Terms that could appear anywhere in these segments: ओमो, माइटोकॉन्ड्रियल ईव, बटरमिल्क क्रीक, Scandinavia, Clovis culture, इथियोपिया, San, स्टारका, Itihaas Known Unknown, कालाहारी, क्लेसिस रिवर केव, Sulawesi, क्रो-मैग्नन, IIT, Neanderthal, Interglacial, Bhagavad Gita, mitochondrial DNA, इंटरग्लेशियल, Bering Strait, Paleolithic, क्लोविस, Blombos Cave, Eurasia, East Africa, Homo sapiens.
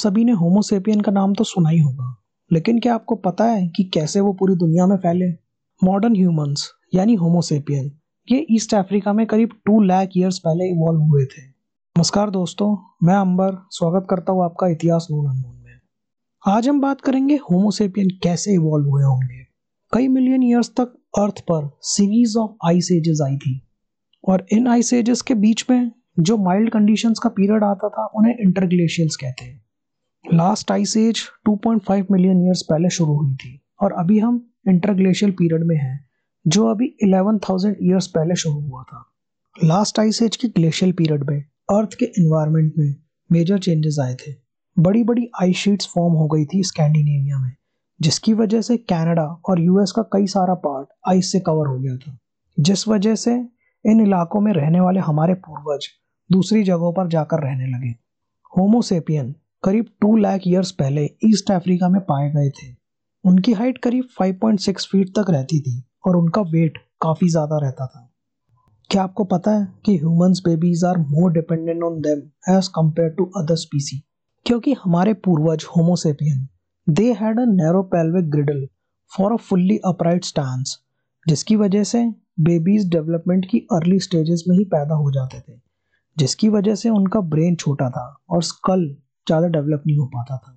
सभी ने होमो सेपियन का नाम तो सुना ही होगा, लेकिन क्या आपको पता है कि कैसे वो पूरी दुनिया में फैले? मॉडर्न ह्यूमंस यानी होमो सेपियन ये ईस्ट अफ्रीका में करीब 2 लाख ईयर्स पहले इवॉल्व हुए थे। नमस्कार दोस्तों, मैं अंबर स्वागत करता हूँ आपका इतिहास नोन अननोन में। आज हम बात करेंगे होमो सेपियन कैसे इवॉल्व हुए होंगे। कई मिलियन ईयर्स तक अर्थ पर सीरीज ऑफ आइस एजेस आई थी और इन आइस एजेस के बीच में जो माइल्ड कंडीशंस का पीरियड आता था उन्हें इंटरग्लेशियल्स कहते हैं। Last ice age 2.5 million years पहले शुरू हुई थी और अभी हम इंटरग्लेशियल पीरियड में हैं जो अभी 11,000 ईयर्स पहले शुरू हुआ था। लास्ट आइस एज के ग्लेशियल पीरियड में अर्थ के एनवायरनमेंट में मेजर चेंजेस आए थे। बड़ी बड़ी आइस शीट्स फॉर्म हो गई थी स्कैंडिनेविया में, जिसकी वजह से कनाडा और यूएस का कई सारा पार्ट आइस से कवर हो गया था, जिस वजह से इन इलाकों में रहने वाले हमारे पूर्वज दूसरी जगहों पर जाकर रहने लगे। होमो सेपियन करीब 2 लाख ईयर्स पहले ईस्ट अफ्रीका में पाए गए थे। उनकी हाइट करीब 5.6 फीट तक रहती थी और उनका वेट काफ़ी ज़्यादा रहता था। क्या आपको पता है कि humans babies are more dependent on them as compare to other species? क्योंकि हमारे पूर्वज होमो sapien they had a narrow pelvic girdle for a fully upright stance, जिसकी वजह से बेबीज डेवलपमेंट की अर्ली स्टेजेस में ही पैदा हो जाते थे, जिसकी वजह से उनका ब्रेन छोटा था और स्कल ज़्यादा डेवलप नहीं हो पाता था।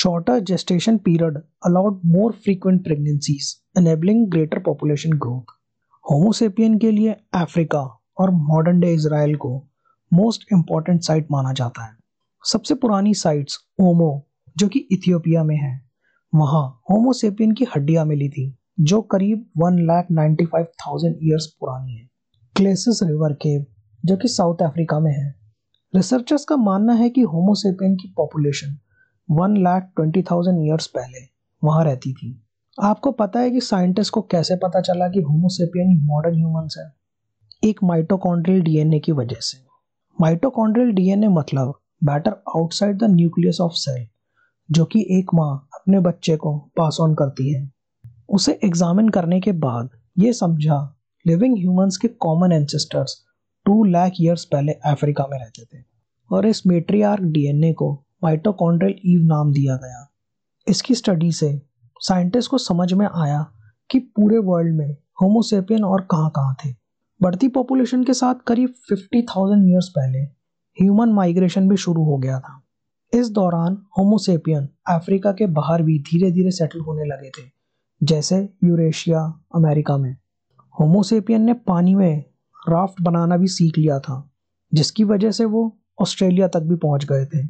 Shorter gestation period allowed more frequent pregnancies enabling greater population growth. होमो सेपियन के लिए अफ्रीका और मॉडर्न डे इजराइल को मोस्ट इम्पॉर्टेंट साइट माना जाता है। सबसे पुरानी साइट्स ओमो जो कि इथियोपिया में है, वहाँ होमो सेपियन की हड्डियाँ मिली थी जो करीब 1,95,000 ईयर्स पुरानी है। क्लेसिस रिवर केव जो कि साउथ अफ्रीका में है, रिसर्चर्स का मानना है कि होमो सेपियन की पॉपुलेशन 1,20,000 ईयर्स पहले वहाँ रहती थी। आपको पता है कि साइंटिस्ट को कैसे पता चला कि होमो सेपियन मॉडर्न ह्यूमंस है? एक माइटोकॉन्ड्रियल डीएनए की वजह से। माइटोकॉन्ड्रियल डीएनए मतलब better outside the nucleus of cell, जो कि एक माँ अपने बच्चे को पास ऑन करती है। उसे एग्जामिन करने के बाद ये समझा लिविंग ह्यूमंस के कॉमन एंसेस्टर्स 2 लाख ईयर्स पहले अफ्रीका में रहते थे और इस मेट्रियार्क डीएनए को माइटोकॉन्ड्रियल ईव नाम दिया गया। इसकी स्टडी से साइंटिस्ट को समझ में आया कि पूरे वर्ल्ड में होमो सेपियन और कहाँ कहाँ थे। बढ़ती पॉपुलेशन के साथ करीब 50,000 ईयर्स पहले ह्यूमन माइग्रेशन भी शुरू हो गया था। इस दौरान होमो सेपियन अफ्रीका के बाहर भी धीरे धीरे सेटल होने लगे थे, जैसे यूरेशिया अमेरिका में। होमो सेपियन ने पानी में राफ्ट बनाना भी सीख लिया था, जिसकी वजह से वो ऑस्ट्रेलिया तक भी पहुंच गए थे।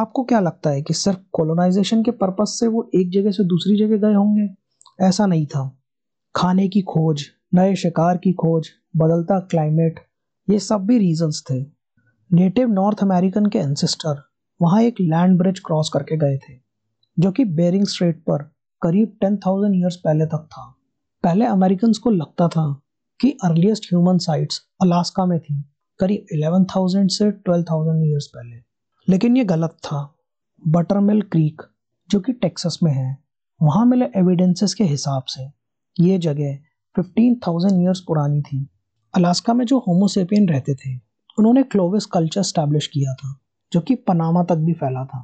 आपको क्या लगता है कि सिर्फ कॉलोनाइजेशन के पर्पज़ से वो एक जगह से दूसरी जगह गए होंगे? ऐसा नहीं था। खाने की खोज, नए शिकार की खोज, बदलता क्लाइमेट, ये सब भी रीजंस थे। नेटिव नॉर्थ अमेरिकन के एंसेस्टर वहाँ एक लैंड ब्रिज क्रॉस करके गए थे जो कि बेरिंग स्ट्रेट पर करीब 10,000 ईयर्स पहले तक था। पहले अमेरिकन को लगता था कि अर्लीस्ट ह्यूमन साइट्स अलास्का में थी करीब 11,000 से 12,000 ईयर्स पहले, लेकिन ये गलत था। बटरमिल्क क्रीक जो कि टेक्सास में है, वहाँ मिले एविडेंसेस के हिसाब से ये जगह 15,000 ईयर्स पुरानी थी। अलास्का में जो होमो सेपियन रहते थे उन्होंने क्लोविस कल्चर स्टैब्लिश किया था जो कि पनामा तक भी फैला था।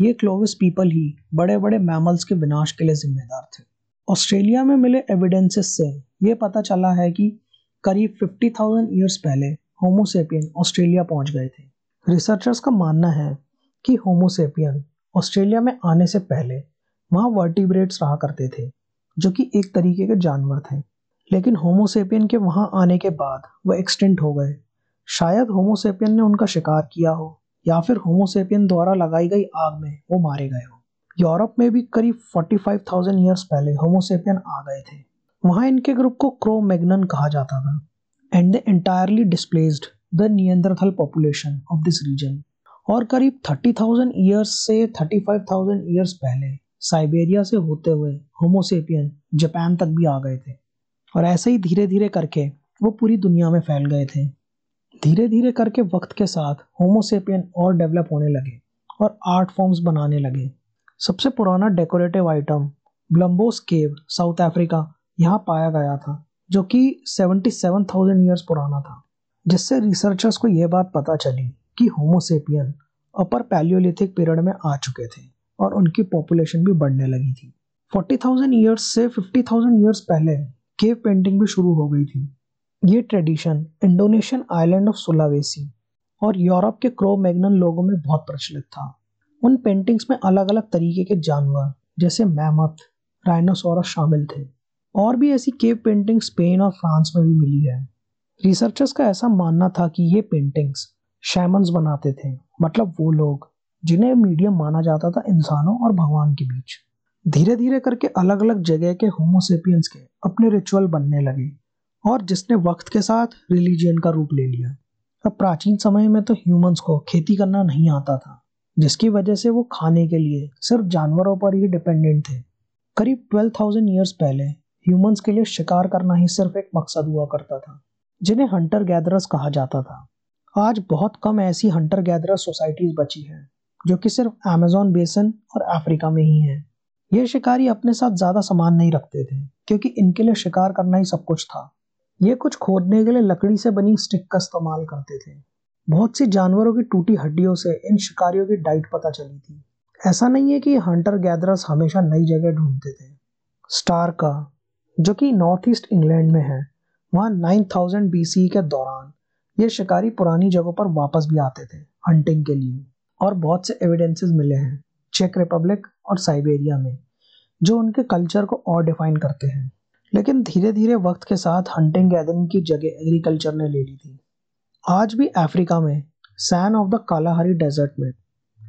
ये क्लोविस पीपल ही बड़े बड़े मैमल्स के विनाश के लिए जिम्मेदार थे। ऑस्ट्रेलिया में मिले एविडेंसेस से ये पता चला है कि करीब 50,000 ईयर्स पहले होमो सेपियन ऑस्ट्रेलिया पहुंच गए थे। रिसर्चर्स का मानना है कि होमो सेपियन ऑस्ट्रेलिया में आने से पहले वहाँ वर्टिब्रेट्स रहा करते थे जो कि एक तरीके के जानवर थे, लेकिन होमो सेपियन के वहाँ आने के बाद वह एक्सटिंक्ट हो गए। शायद होमो सेपियन ने उनका शिकार किया हो या फिर होमो सेपियन द्वारा लगाई गई आग में वो मारे गए हो। यूरोप में भी करीब 45,000 ईयर्स पहले होमो सेपियन आ गए थे। वहाँ इनके ग्रुप को क्रो-मैग्नन कहा जाता था and they entirely displaced the Neanderthal population of this region. और करीब 30,000 ईयर्स से 35,000 ईयर्स पहले साइबेरिया से होते हुए होमो सेपियन जापान तक भी आ गए थे और ऐसे ही धीरे धीरे करके वो पूरी दुनिया में फैल गए थे। धीरे धीरे करके वक्त के साथ होमो सेपियन और डेवलप होने लगे और आर्ट फॉर्म्स बनाने लगे। सबसे पुराना decorative item Blombos cave South Africa यहाँ पाया गया था जो कि 77,000 ईयर्स पुराना था, जिससे रिसर्चर्स को यह बात पता चली कि होमो सेपियन अपर पैलियोलिथिक पीरियड में आ चुके थे और उनकी पॉपुलेशन भी बढ़ने लगी थी। 40,000 ईयर्स से 50,000 ईयर्स पहले केव पेंटिंग भी शुरू हो गई थी। ये tradition Indonesian island of Sulawesi और यूरोप के क्रो-मैग्नन लोगों में बहुत प्रचलित था। उन पेंटिंग्स में अलग अलग तरीके के जानवर जैसे मैमथ, राइनोसोरस शामिल थे। और भी ऐसी केव पेंटिंग स्पेन और फ्रांस में भी मिली है। रिसर्चर्स का ऐसा मानना था कि ये पेंटिंग्स शैमन्स बनाते थे, मतलब वो लोग जिन्हें मीडियम माना जाता था इंसानों और भगवान के बीच। धीरे धीरे करके अलग अलग जगह के होमो सेपियंस के अपने रिचुअल बनने लगे और जिसने वक्त के साथ रिलीजन का रूप ले लिया। अब प्राचीन समय में तो ह्यूमंस को खेती करना नहीं आता था, जिसकी वजह से वो खाने के लिए सिर्फ जानवरों पर ही डिपेंडेंट थे। करीब 12,000 ईयर्स पहले ह्यूमंस के लिए शिकार करना ही सिर्फ एक मकसद हुआ करता था, जिन्हें हंटर गैदरर्स कहा जाता था। आज बहुत कम ऐसी हंटर गैदरर सोसाइटीज़ बची हैं, जो कि सिर्फ अमेज़न बेसिन और अफ्रीका में ही हैं। ये शिकारी अपने साथ ज़्यादा सामान नहीं रखते थे, क्योंकि इनके लिए शिकार करना ही सब कुछ था। ये कुछ खोदने के लिए लकड़ी से बनी स्टिक का इस्तेमाल करते थे। बहुत सी जानवरों की टूटी हड्डियों से इन शिकारियों की डाइट पता चली थी। ऐसा नहीं है कि हंटर गैदरर्स हमेशा नई जगह ढूंढते थे। स्टारका, जो कि नॉर्थ ईस्ट इंग्लैंड में है, वहाँ 9000 BCE के दौरान ये शिकारी पुरानी जगहों पर वापस भी आते थे हंटिंग के लिए, और बहुत से एविडेंसेस मिले हैं चेक रिपब्लिक और साइबेरिया में, जो उनके कल्चर को और डिफाइन करते हैं। लेकिन धीरे धीरे वक्त के साथ हंटिंग गैदरिंग की जगह एग्रीकल्चर ने ले ली थी। आज भी अफ्रीका में San of the कालाहारी desert में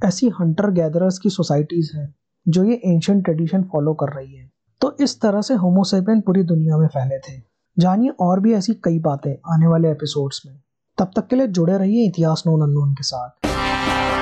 ऐसी हंटर गैदरर्स की सोसाइटीज़ हैं जो ये एंशिएंट ट्रेडिशन फॉलो कर रही है। तो इस तरह से होमो सेपियन पूरी दुनिया में फैले थे। जानिए और भी ऐसी कई बातें आने वाले एपिसोड्स में। तब तक के लिए जुड़े रहिए इतिहास नोन अननोन के साथ।